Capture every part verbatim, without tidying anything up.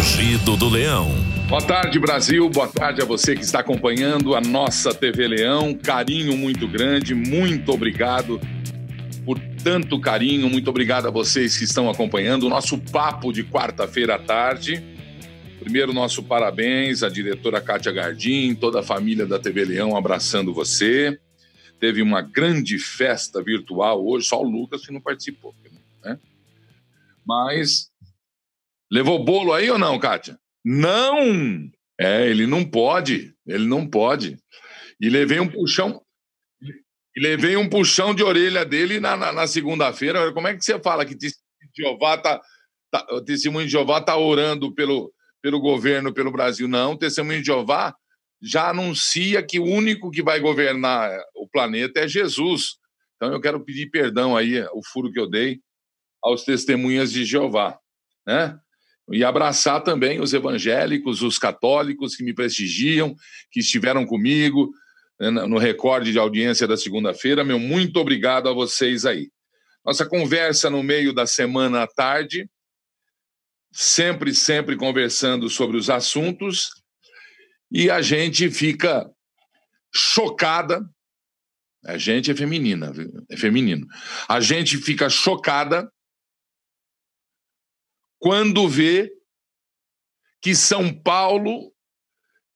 Rugido do Leão. Boa tarde, Brasil. Boa tarde a você que está acompanhando a nossa T V Leão. Carinho muito grande. Muito obrigado por tanto carinho. Muito obrigado a vocês que estão acompanhando o nosso papo de quarta-feira à tarde. Primeiro, nosso parabéns à diretora Kátia Gardim, toda a família da T V Leão abraçando você. Teve uma grande festa virtual hoje, só o Lucas que não participou, né? Mas levou bolo aí ou não, Kátia? Não! É, ele não pode, ele não pode. E levei um puxão, e levei um puxão de orelha dele na, na, na segunda-feira. Como é que você fala que Testemunhas de Jeová tá, tá, Testemunhas de Jeová tá orando pelo, pelo governo, pelo Brasil? Não, Testemunhas de Jeová já anuncia que o único que vai governar o planeta é Jesus. Então eu quero pedir perdão aí, o furo que eu dei, aos Testemunhas de Jeová, né? E abraçar também os evangélicos, os católicos que me prestigiam, que estiveram comigo no recorde de audiência da segunda-feira. Meu muito obrigado a vocês aí. Nossa conversa no meio da semana à tarde, sempre, sempre conversando sobre os assuntos. E a gente fica chocada, a gente é feminina, é feminino, a gente fica chocada quando vê que São Paulo,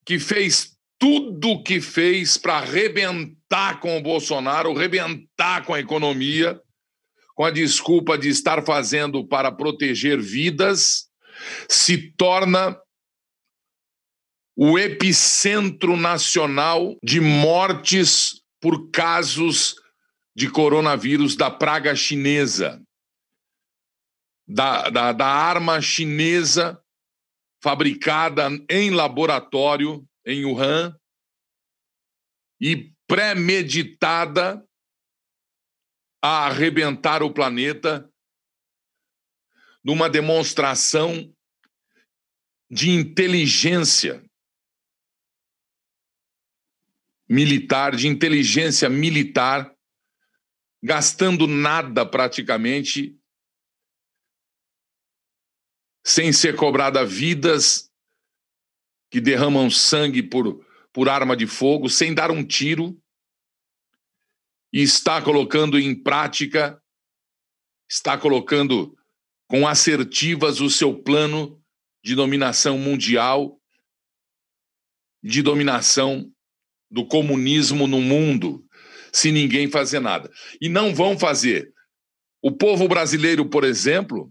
que fez tudo o que fez para arrebentar com o Bolsonaro, arrebentar com a economia, com a desculpa de estar fazendo para proteger vidas, se torna o epicentro nacional de mortes por casos de coronavírus, da praga chinesa, da, da, da arma chinesa fabricada em laboratório em Wuhan e premeditada a arrebentar o planeta numa demonstração de inteligência militar, de inteligência militar, gastando nada praticamente, sem ser cobrada vidas que derramam sangue por, por arma de fogo, sem dar um tiro, e está colocando em prática, está colocando com assertivas o seu plano de dominação mundial, de dominação do comunismo no mundo, se ninguém fazer nada. E não vão fazer. O povo brasileiro, por exemplo,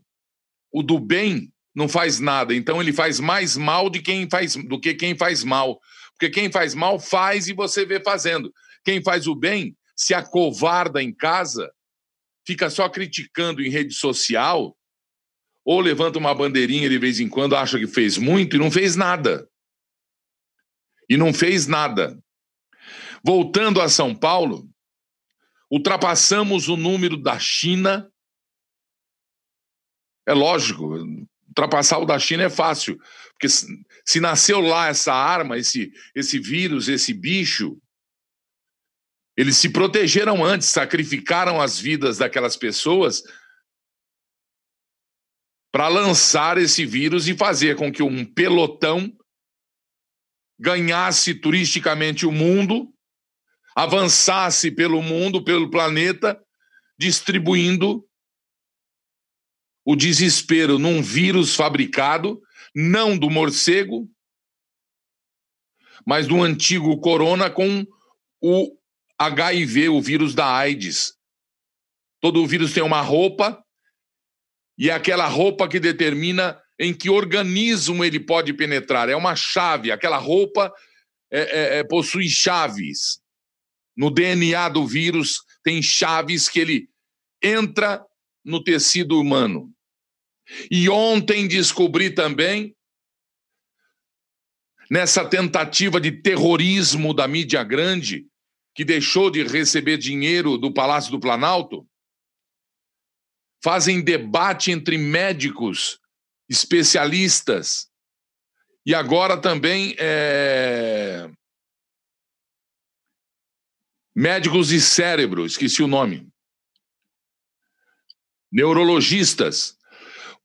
o do bem não faz nada. Então ele faz mais mal de quem faz, do que quem faz mal. Porque quem faz mal faz e você vê fazendo. Quem faz o bem se acovarda em casa, fica só criticando em rede social, ou levanta uma bandeirinha de vez em quando, acha que fez muito e não fez nada. E não fez nada. Voltando a São Paulo, ultrapassamos o número da China. É lógico, ultrapassar o da China é fácil, porque se nasceu lá essa arma, esse, esse vírus, esse bicho, eles se protegeram antes, sacrificaram as vidas daquelas pessoas para lançar esse vírus e fazer com que um pelotão ganhasse turisticamente o mundo, avançasse pelo mundo, pelo planeta, distribuindo o desespero num vírus fabricado, não do morcego, mas do antigo corona com o H I V, o vírus da AIDS. Todo vírus tem uma roupa, e é aquela roupa que determina em que organismo ele pode penetrar. É uma chave, aquela roupa é, é, é, possui chaves. No D N A do vírus tem chaves que ele entra no tecido humano. E ontem descobri também, nessa tentativa de terrorismo da mídia grande, que deixou de receber dinheiro do Palácio do Planalto, fazem debate entre médicos, especialistas, e agora também é... médicos de cérebro, esqueci o nome, neurologistas,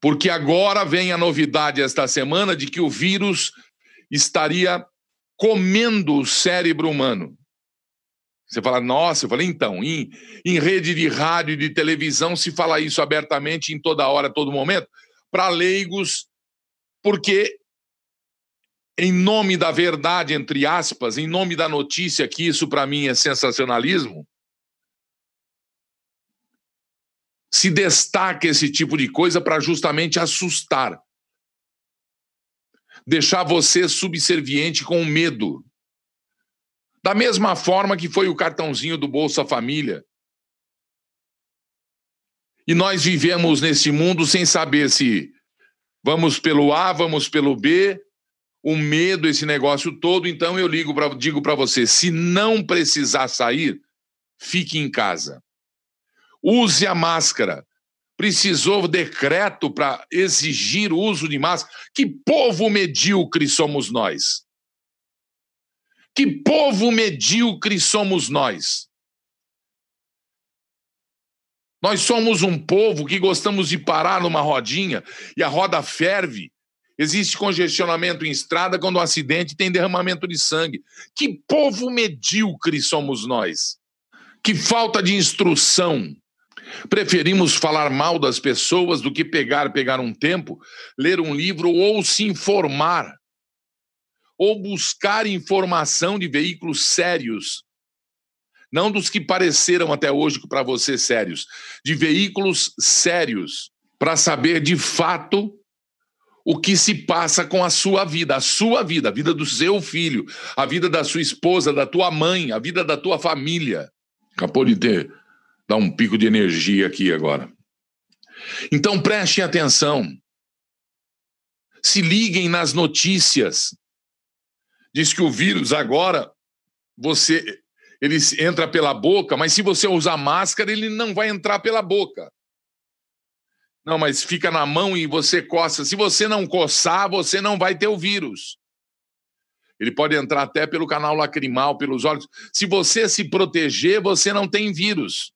Porque agora vem a novidade esta semana de que o vírus estaria comendo o cérebro humano. Você fala, nossa, eu falei, então, em, em rede de rádio e de televisão se fala isso abertamente em toda hora, todo momento, para leigos, porque em nome da verdade, entre aspas, em nome da notícia, que isso para mim é sensacionalismo, se destaca esse tipo de coisa para justamente assustar, deixar você subserviente com medo. Da mesma forma que foi o cartãozinho do Bolsa Família. E nós vivemos nesse mundo sem saber se vamos pelo A, vamos pelo B, o medo, esse negócio todo. Então eu ligo pra, digo para você, se não precisar sair, fique em casa. Use a máscara. Precisou decreto para exigir o uso de máscara? Que povo medíocre somos nós! Que povo medíocre somos nós! Nós somos um povo que gostamos de parar numa rodinha e a roda ferve. Existe congestionamento em estrada quando um acidente tem derramamento de sangue. Que povo medíocre somos nós! Que falta de instrução! Preferimos falar mal das pessoas do que pegar, pegar um tempo, ler um livro ou se informar, ou buscar informação de veículos sérios, não dos que pareceram até hoje para você sérios, de veículos sérios, para saber de fato o que se passa com a sua vida, a sua vida, a vida do seu filho, a vida da sua esposa, da tua mãe, a vida da tua família. Acabou de ter... Dá um pico de energia aqui agora. Então prestem atenção. Se liguem nas notícias. Diz que o vírus agora, você, ele entra pela boca, mas se você usar máscara, ele não vai entrar pela boca. Não, mas fica na mão e você coça. Se você não coçar, você não vai ter o vírus. Ele pode entrar até pelo canal lacrimal, pelos olhos. Se você se proteger, você não tem vírus.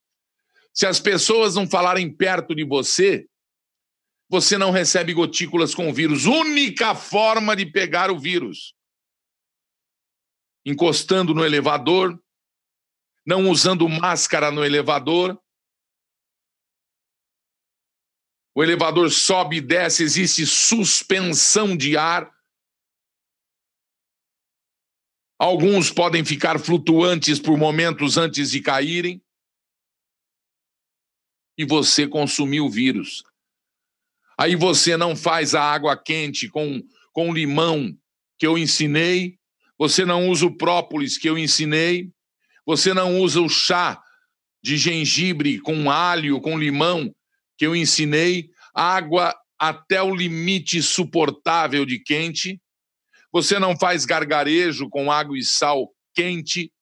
Se as pessoas não falarem perto de você, você não recebe gotículas com o vírus. Única forma de pegar o vírus: encostando no elevador, não usando máscara no elevador. O elevador sobe e desce, existe suspensão de ar. Alguns podem ficar flutuantes por momentos antes de caírem. E você consumiu o vírus. Aí você não faz a água quente com, com limão, que eu ensinei. Você não usa o própolis, que eu ensinei. Você não usa o chá de gengibre com alho, com limão, que eu ensinei. Água até o limite suportável de quente. Você não faz gargarejo com água e sal quente.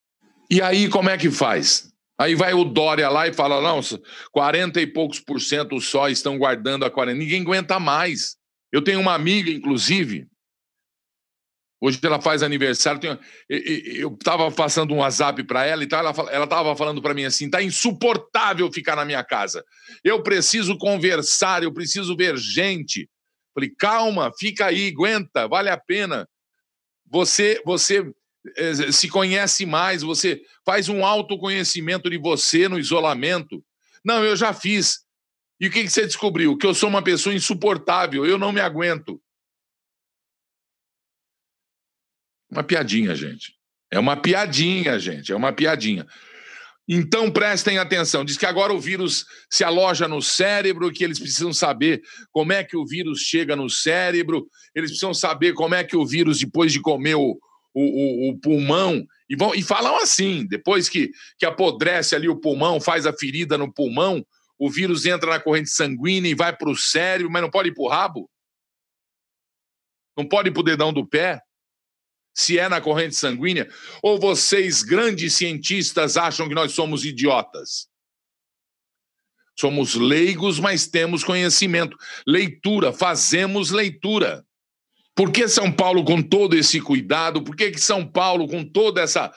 E aí como é que faz? Aí vai o Dória lá e fala, não, quarenta e poucos por cento só estão guardando a quarentena. Ninguém aguenta mais. Eu tenho uma amiga, inclusive, hoje ela faz aniversário, eu estava passando um WhatsApp para ela e tal, ela estava falando para mim assim, tá insuportável ficar na minha casa. Eu preciso conversar, eu preciso ver gente. Falei, calma, fica aí, aguenta, vale a pena. Você... você se conhece mais, você faz um autoconhecimento de você no isolamento. Não, eu já fiz. E o que você descobriu? Que eu sou uma pessoa insuportável, eu não me aguento. Uma piadinha, gente. É uma piadinha, gente, é uma piadinha. Então prestem atenção. Diz que agora o vírus se aloja no cérebro, que eles precisam saber como é que o vírus chega no cérebro, eles precisam saber como é que o vírus, depois de comer o O, o, o pulmão, e, vão, e falam assim, depois que, que apodrece ali o pulmão, faz a ferida no pulmão, o vírus entra na corrente sanguínea e vai para o cérebro, mas não pode ir para o rabo? Não pode ir para o dedão do pé? Se é na corrente sanguínea? Ou vocês, grandes cientistas, acham que nós somos idiotas? Somos leigos, mas temos conhecimento. Leitura, fazemos leitura. Por que São Paulo com todo esse cuidado? Por que que São Paulo com toda essa,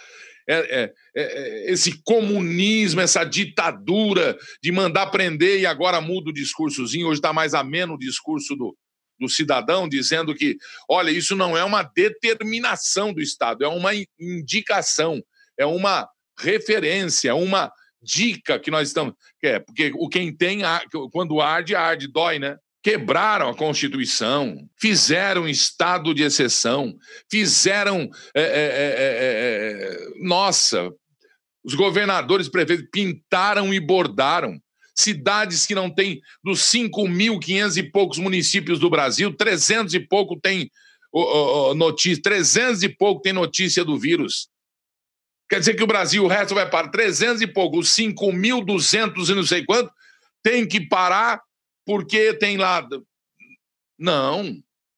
é, é, é, esse comunismo, essa ditadura de mandar prender e agora muda o discursozinho, hoje está mais ameno o discurso do, do cidadão, dizendo que, olha, isso não é uma determinação do Estado, é uma indicação, é uma referência, é uma dica que nós estamos... É, porque quem tem, quando arde, arde, dói, né? Quebraram a Constituição, fizeram estado de exceção, fizeram... É, é, é, é, nossa, os governadores, prefeitos pintaram e bordaram. Cidades que não têm... Dos cinco mil e quinhentos e poucos municípios do Brasil, trezentos e pouco tem oh, oh, notícia, trezentos e pouco tem notícia do vírus. Quer dizer que o Brasil, o resto vai para trezentos e pouco, os cinco mil e duzentos e não sei quanto, tem que parar porque tem lá... Não,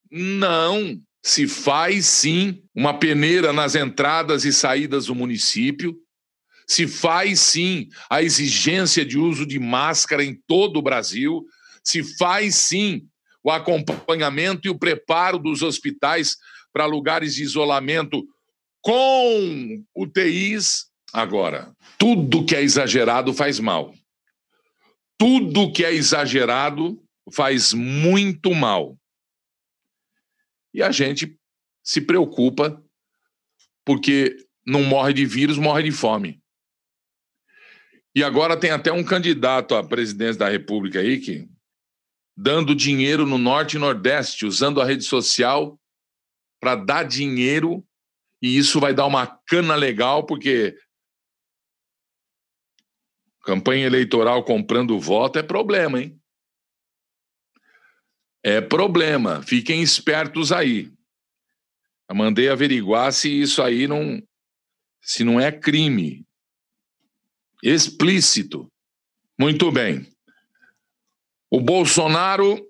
não. Se faz, sim, uma peneira nas entradas e saídas do município. Se faz, sim, a exigência de uso de máscara em todo o Brasil. Se faz, sim, o acompanhamento e o preparo dos hospitais para lugares de isolamento com U T Is. Agora, tudo que é exagerado faz mal. Tudo que é exagerado faz muito mal. E a gente se preocupa porque não morre de vírus, morre de fome. E agora tem até um candidato à presidência da República aí que, dando dinheiro no Norte e Nordeste, usando a rede social para dar dinheiro. E isso vai dar uma cana legal, porque campanha eleitoral comprando voto é problema, hein? É problema. Fiquem espertos aí. Eu mandei averiguar se isso aí não... se não é crime. Explícito. Muito bem. O Bolsonaro...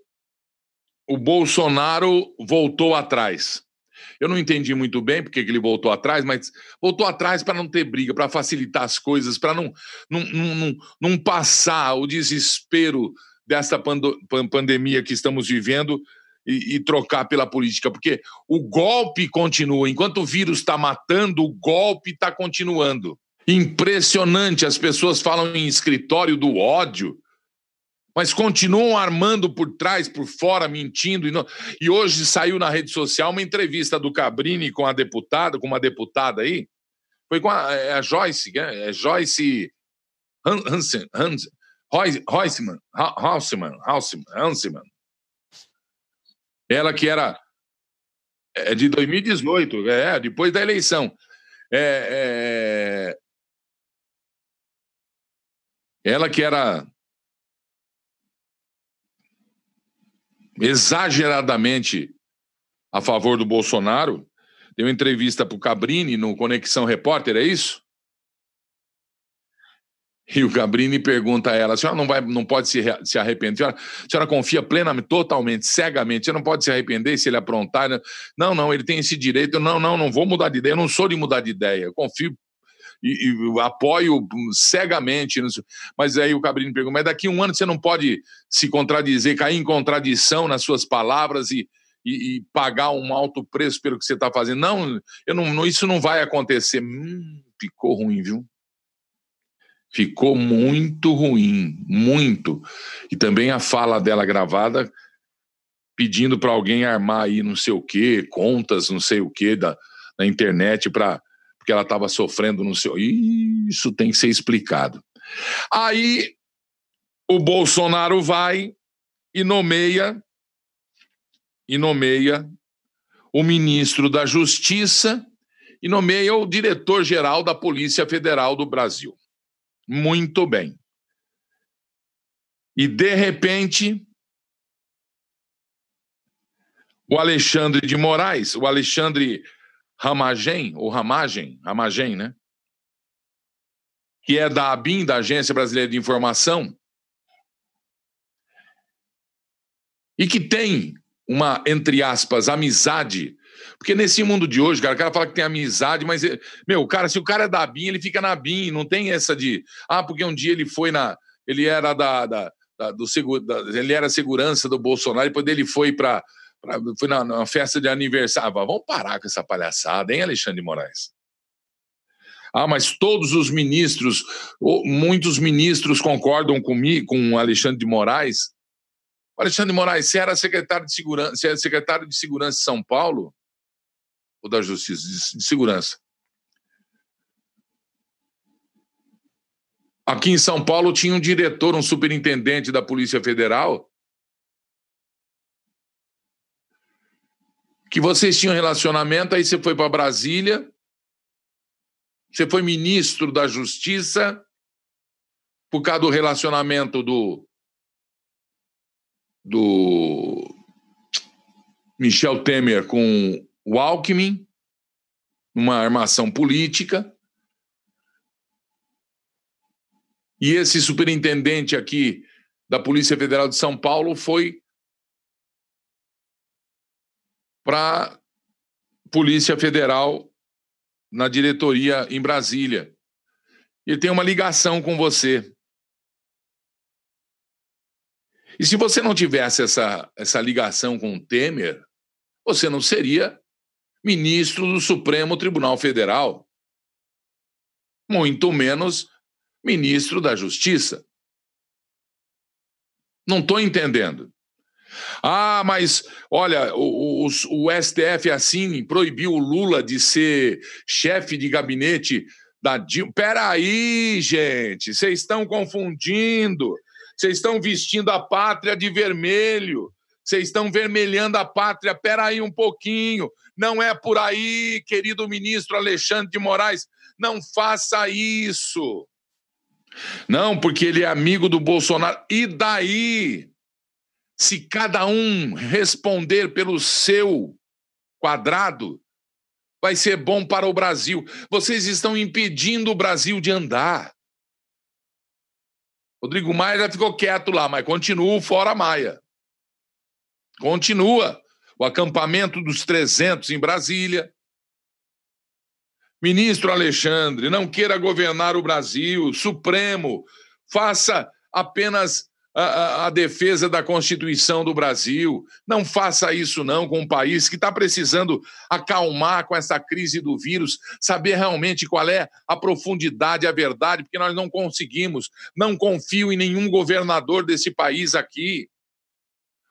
O Bolsonaro voltou atrás. Eu não entendi muito bem porque ele voltou atrás, mas voltou atrás para não ter briga, para facilitar as coisas, para não, não, não, não, não passar o desespero dessa pando- pandemia que estamos vivendo e, e trocar pela política, porque o golpe continua. Enquanto o vírus está matando, o golpe está continuando. Impressionante, as pessoas falam em escritório do ódio, mas continuam armando por trás, por fora, mentindo. E, não... e hoje saiu na rede social uma entrevista do Cabrini com a deputada, com uma deputada aí, foi com a, a Joice, é Joice Hansen, Hansen, Hansen, Hansen, Hansen, ela que era é de dois mil e dezoito, é, depois da eleição. É, é... Ela que era exageradamente a favor do Bolsonaro, deu entrevista para o Cabrini no Conexão Repórter, é isso? E o Cabrini pergunta a ela, a senhora não, vai, não pode se, se arrepender, a senhora, a senhora confia plenamente, totalmente, cegamente, a senhora não pode se arrepender se ele aprontar, não, não, ele tem esse direito, eu, não, não, não vou mudar de ideia, eu não sou de mudar de ideia, eu confio e, e apoio cegamente. Mas aí o Cabrini pergunta, mas daqui a um ano você não pode se contradizer, cair em contradição nas suas palavras e, e, e pagar um alto preço pelo que você está fazendo? Não, eu não, isso não vai acontecer. Hum, ficou ruim, viu? Ficou muito ruim, muito. E também a fala dela gravada pedindo para alguém armar aí não sei o quê, contas não sei o quê da, da internet para... que ela estava sofrendo no seu... Isso tem que ser explicado. Aí o Bolsonaro vai e nomeia, e nomeia o ministro da Justiça e nomeia o diretor-geral da Polícia Federal do Brasil. Muito bem. E, de repente, o Alexandre de Moraes, o Alexandre... Ramagem, ou Ramagem, Ramagem, né? Que é da ABIN, da Agência Brasileira de Informação, e que tem uma, entre aspas, amizade, porque nesse mundo de hoje, cara, o cara fala que tem amizade, mas, meu, cara, se o cara é da ABIN, ele fica na ABIN, não tem essa de, ah, porque um dia ele foi na, ele era da, da, da do seguro, da, ele era segurança do Bolsonaro, depois ele foi para Foi na, na festa de aniversário. Ah, vamos parar com essa palhaçada, hein, Alexandre de Moraes? Ah, mas todos os ministros, muitos ministros concordam comigo, com Alexandre de Moraes. Alexandre de Moraes, você era secretário de Segurança, você era secretário de Segurança de São Paulo, ou da Justiça, de, de Segurança. Aqui em São Paulo tinha um diretor, um superintendente da Polícia Federal, que vocês tinham relacionamento, aí você foi para Brasília, você foi ministro da Justiça por causa do relacionamento do, do Michel Temer com o Alckmin, uma armação política. E esse superintendente aqui da Polícia Federal de São Paulo foi para a Polícia Federal na diretoria em Brasília. Ele tem uma ligação com você. E se você não tivesse essa, essa ligação com o Temer, você não seria ministro do Supremo Tribunal Federal, muito menos ministro da Justiça. Não estou entendendo. Ah, mas, olha, o, o, o S T F assim proibiu o Lula de ser chefe de gabinete da Dilma. Peraí, gente, vocês estão confundindo. Vocês estão vestindo a pátria de vermelho. Vocês estão vermelhando a pátria. Peraí um pouquinho. Não é por aí, querido ministro Alexandre de Moraes. Não faça isso. Não, porque ele é amigo do Bolsonaro. E daí? Se cada um responder pelo seu quadrado, vai ser bom para o Brasil. Vocês estão impedindo o Brasil de andar. Rodrigo Maia já ficou quieto lá, mas continua o Fora Maia. Continua o acampamento dos trezentos em Brasília. Ministro Alexandre, não queira governar o Brasil. Supremo, faça apenas a, a, a defesa da Constituição do Brasil. Não faça isso não com um país que está precisando acalmar com essa crise do vírus, saber realmente qual é a profundidade, a verdade, porque nós não conseguimos. Não confio em nenhum governador desse país aqui.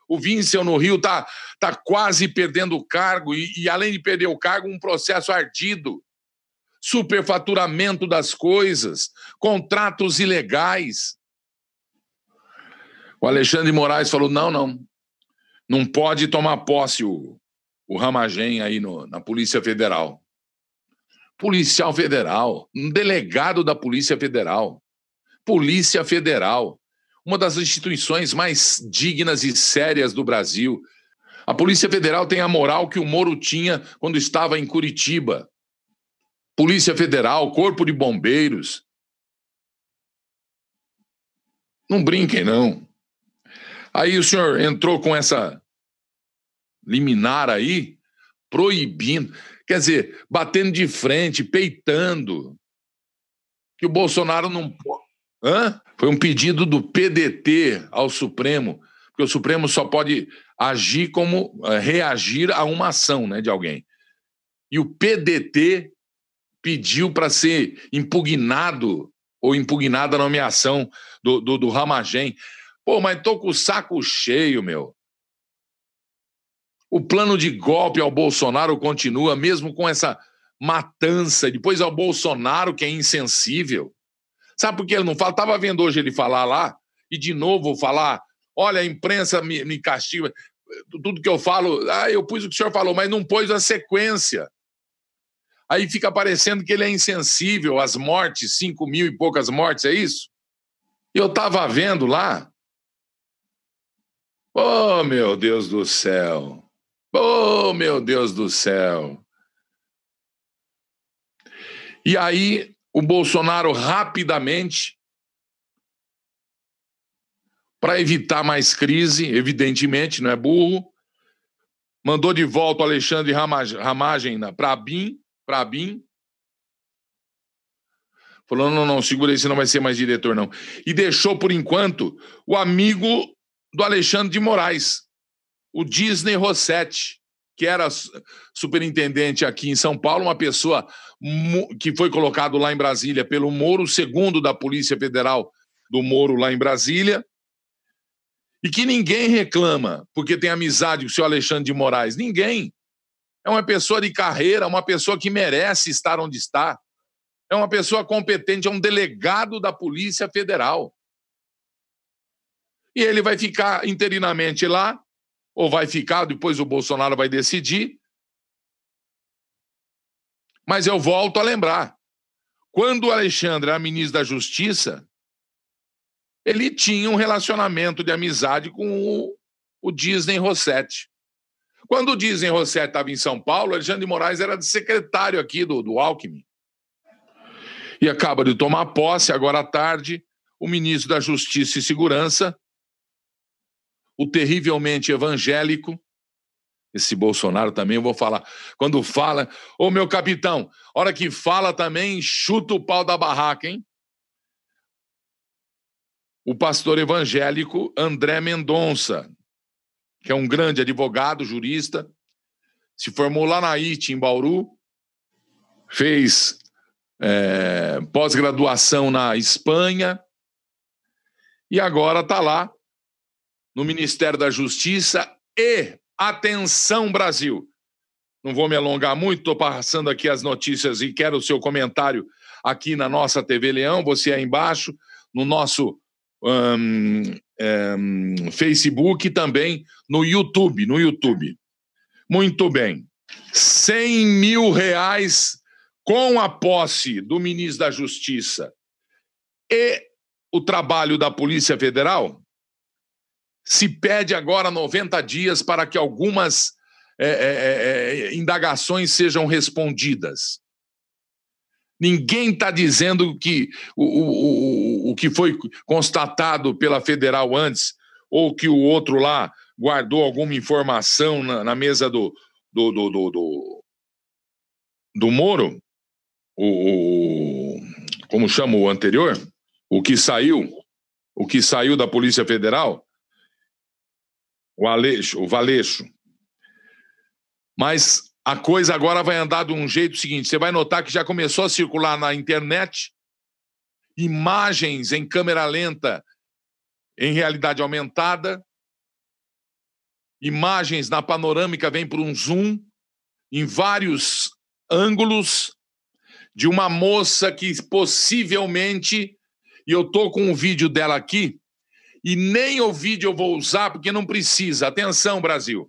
O Vincent no Rio está tá quase perdendo o cargo e, e, além de perder o cargo, um processo ardido. Superfaturamento das coisas, contratos ilegais. O Alexandre de Moraes falou, não, não, não pode tomar posse o, o Ramagem aí no, na Polícia Federal. Policial Federal, um delegado da Polícia Federal. Polícia Federal, uma das instituições mais dignas e sérias do Brasil. A Polícia Federal tem a moral que o Moro tinha quando estava em Curitiba. Polícia Federal, Corpo de Bombeiros. Não brinquem, não. Aí o senhor entrou com essa liminar aí, proibindo, quer dizer, batendo de frente, peitando, que o Bolsonaro não pode. Hã? Foi um pedido do P D T ao Supremo, porque o Supremo só pode agir como, reagir a uma ação, né, de alguém. E o P D T pediu para ser impugnado ou impugnada a nomeação do, do, do Ramagem. Pô, mas tô com o saco cheio, meu. O plano de golpe ao Bolsonaro continua, mesmo com essa matança. Depois ao Bolsonaro, que é insensível. Sabe por que ele não fala? Tava vendo hoje ele falar lá, e de novo falar, olha, a imprensa me, me castiga. Tudo que eu falo, ah, eu pus o que o senhor falou, mas não pôs a sequência. Aí fica parecendo que ele é insensível às mortes, cinco mil e poucas mortes, é isso? Eu estava vendo lá. Oh, meu Deus do céu. Oh, meu Deus do céu. E aí o Bolsonaro rapidamente, para evitar mais crise, evidentemente, não é burro, mandou de volta o Alexandre Ramagem para a ABIN, para a BIM, falou, não, não, segura aí, você não vai ser mais diretor, não. E deixou, por enquanto, o amigo do Alexandre de Moraes, o Disney Rossetti, que era superintendente aqui em São Paulo, uma pessoa que foi colocado lá em Brasília pelo Moro, segundo da Polícia Federal do Moro lá em Brasília, e que ninguém reclama, porque tem amizade com o senhor Alexandre de Moraes. Ninguém. É uma pessoa de carreira, uma pessoa que merece estar onde está. É uma pessoa competente, é um delegado da Polícia Federal. E ele vai ficar interinamente lá, ou vai ficar, depois o Bolsonaro vai decidir. Mas eu volto a lembrar. Quando o Alexandre era ministro da Justiça, ele tinha um relacionamento de amizade com o, o Disney Rossetti. Quando o Disney Rossetti estava em São Paulo, o Alexandre de Moraes era de secretário aqui do, do Alckmin. E acaba de tomar posse, agora à tarde, o ministro da Justiça e Segurança, o terrivelmente evangélico, esse Bolsonaro também, eu vou falar, quando fala, ô meu capitão, hora que fala também, chuta o pau da barraca, hein? O pastor evangélico André Mendonça, que é um grande advogado, jurista, se formou lá na I T, em Bauru, fez é, pós-graduação na Espanha, e agora está lá no Ministério da Justiça. E, atenção Brasil, não vou me alongar muito, estou passando aqui as notícias e quero o seu comentário aqui na nossa T V Leão, você aí embaixo, no nosso um, um, Facebook e também no YouTube, no YouTube. Muito bem, cem mil reais com a posse do ministro da Justiça e o trabalho da Polícia Federal, se pede agora noventa dias para que algumas é, é, é, indagações sejam respondidas. Ninguém está dizendo que o, o, o, o que foi constatado pela Federal antes ou que o outro lá guardou alguma informação na, na mesa do, do, do, do, do, do Moro, o, o, como chama o anterior? O que saiu, o que saiu da Polícia Federal, o Aleixo, o Valeixo. Mas a coisa agora vai andar de um jeito seguinte, você vai notar que já começou a circular na internet imagens em câmera lenta, em realidade aumentada, imagens na panorâmica, vem por um zoom, em vários ângulos, de uma moça que possivelmente... E eu estou com um vídeo dela aqui, e nem o vídeo eu vou usar porque não precisa. Atenção, Brasil.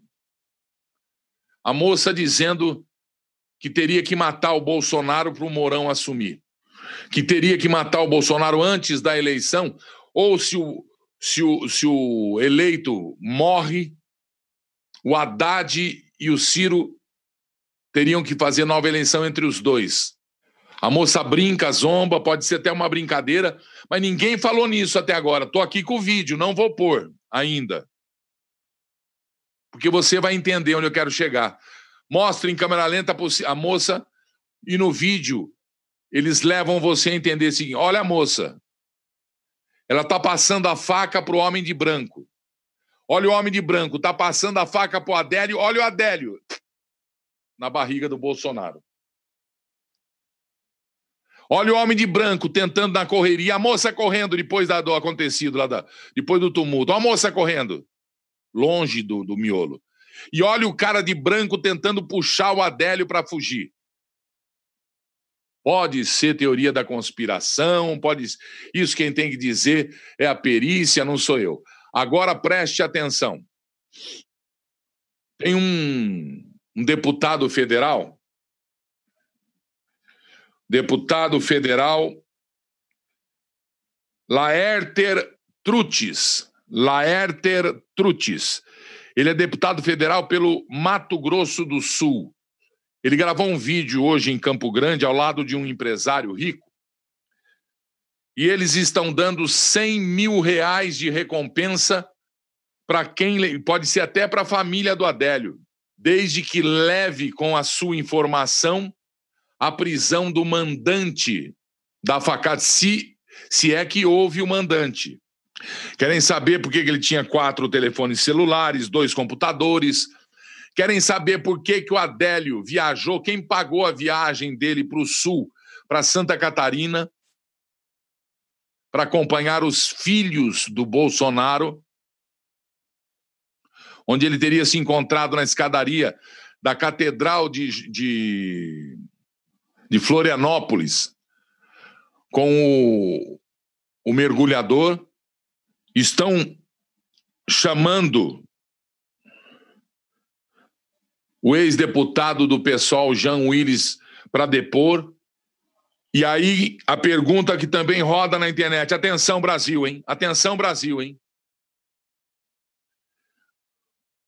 A moça dizendo que teria que matar o Bolsonaro para o Mourão assumir. Que teria que matar o Bolsonaro antes da eleição, ou se o, se o, se o eleito morre, o Haddad e o Ciro teriam que fazer nova eleição entre os dois. A moça brinca, zomba, pode ser até uma brincadeira, mas ninguém falou nisso até agora. Estou aqui com o vídeo, não vou pôr ainda. Porque você vai entender onde eu quero chegar. Mostra em câmera lenta a moça e no vídeo eles levam você a entender o seguinte. Olha a moça. Ela está passando a faca para o homem de branco. Olha o homem de branco, está passando a faca para o Adélio. Olha o Adélio na barriga do Bolsonaro. Olha o homem de branco tentando na correria, a moça correndo depois da, do acontecido, lá da, depois do tumulto. A moça correndo, longe do, do miolo. E olha o cara de branco tentando puxar o Adélio para fugir. Pode ser teoria da conspiração, pode... Isso quem tem que dizer é a perícia, não sou eu. Agora preste atenção. Tem um, um deputado federal... Deputado federal Laerter Trutis. Laerter Trutis. Ele é deputado federal pelo Mato Grosso do Sul. Ele gravou um vídeo hoje em Campo Grande ao lado de um empresário rico. E eles estão dando cem mil reais de recompensa para quem... Pode ser até para a família do Adélio. Desde que leve com a sua informação... a prisão do mandante da facada, se, se é que houve o mandante. Querem saber por que ele tinha quatro telefones celulares, dois computadores, Querem saber por que, que o Adélio viajou, quem pagou a viagem dele para o Sul, para Santa Catarina, para acompanhar os filhos do Bolsonaro, onde ele teria se encontrado na escadaria da Catedral de, de, de Florianópolis com o, o mergulhador. Estão chamando o ex-deputado do PSOL, Jean Willis, para depor. E aí, a pergunta que também roda na internet. Atenção, Brasil, hein? Atenção, Brasil, hein?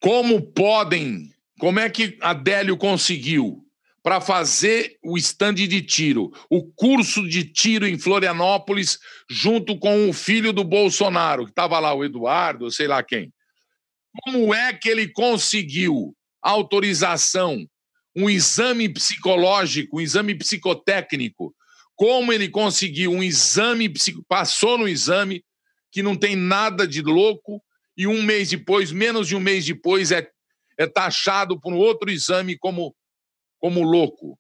Como podem... Como é que Adélio conseguiu, para fazer o estande de tiro, o curso de tiro em Florianópolis, junto com o filho do Bolsonaro, que estava lá, o Eduardo, sei lá quem. Como é que ele conseguiu autorização, um exame psicológico, um exame psicotécnico, como ele conseguiu um exame, passou no exame, que não tem nada de louco, e um mês depois, menos de um mês depois, é, é taxado por outro exame como, como louco,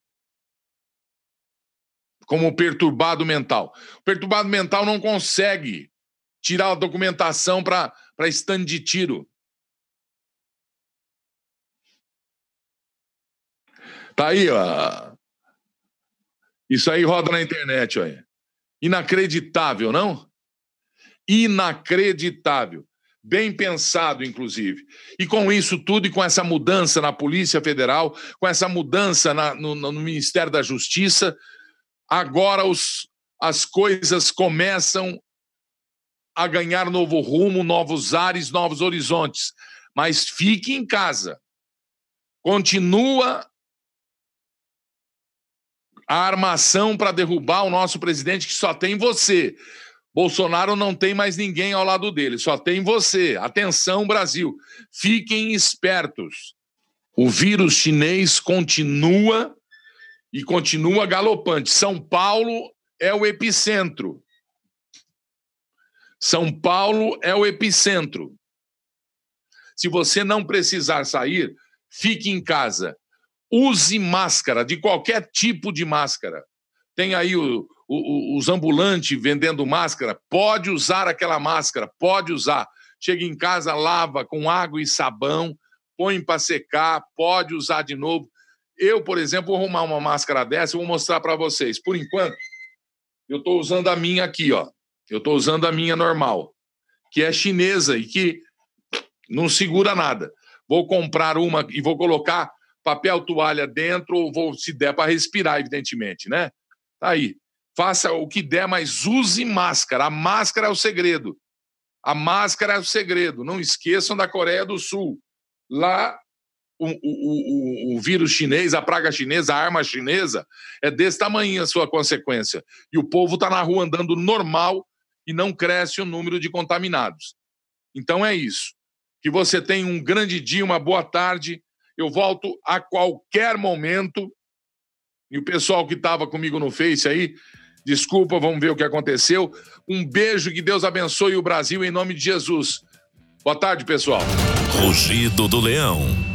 como perturbado mental. O perturbado mental não consegue tirar a documentação para para estande de tiro. Tá aí, ó. Isso aí roda na internet, ó. Inacreditável, não? Inacreditável. Bem pensado, inclusive. E com isso tudo, e com essa mudança na Polícia Federal, com essa mudança na, no, no Ministério da Justiça, agora os, as coisas começam a ganhar novo rumo, novos ares, novos horizontes. Mas fique em casa. Continua a armação para derrubar o nosso presidente, que só tem você. Bolsonaro não tem mais ninguém ao lado dele, só tem você. Atenção, Brasil. Fiquem espertos. O vírus chinês continua e continua galopante. São Paulo é o epicentro. São Paulo é o epicentro. Se você não precisar sair, fique em casa. Use máscara, de qualquer tipo de máscara. Tem aí o, o, os ambulantes vendendo máscara. Pode usar aquela máscara, pode usar. Chega em casa, lava com água e sabão, põe para secar, pode usar de novo. Eu, por exemplo, vou arrumar uma máscara dessa e vou mostrar para vocês. Por enquanto, eu estou usando a minha aqui, ó. Eu estou usando a minha normal, que é chinesa e que não segura nada. Vou comprar uma e vou colocar papel toalha dentro, ou vou, se der para respirar, evidentemente, né? Tá aí. Faça o que der, mas use máscara. A máscara é o segredo. A máscara é o segredo. Não esqueçam da Coreia do Sul. Lá, o, o, o, o vírus chinês, a praga chinesa, a arma chinesa, é desse tamanho a sua consequência. E o povo está na rua andando normal e não cresce o número de contaminados. Então é isso. Que você tenha um grande dia, uma boa tarde. Eu volto a qualquer momento. E o pessoal que estava comigo no Face aí, desculpa, vamos ver o que aconteceu. Um beijo, que Deus abençoe o Brasil em nome de Jesus. Boa tarde, pessoal. Rugido do Leão.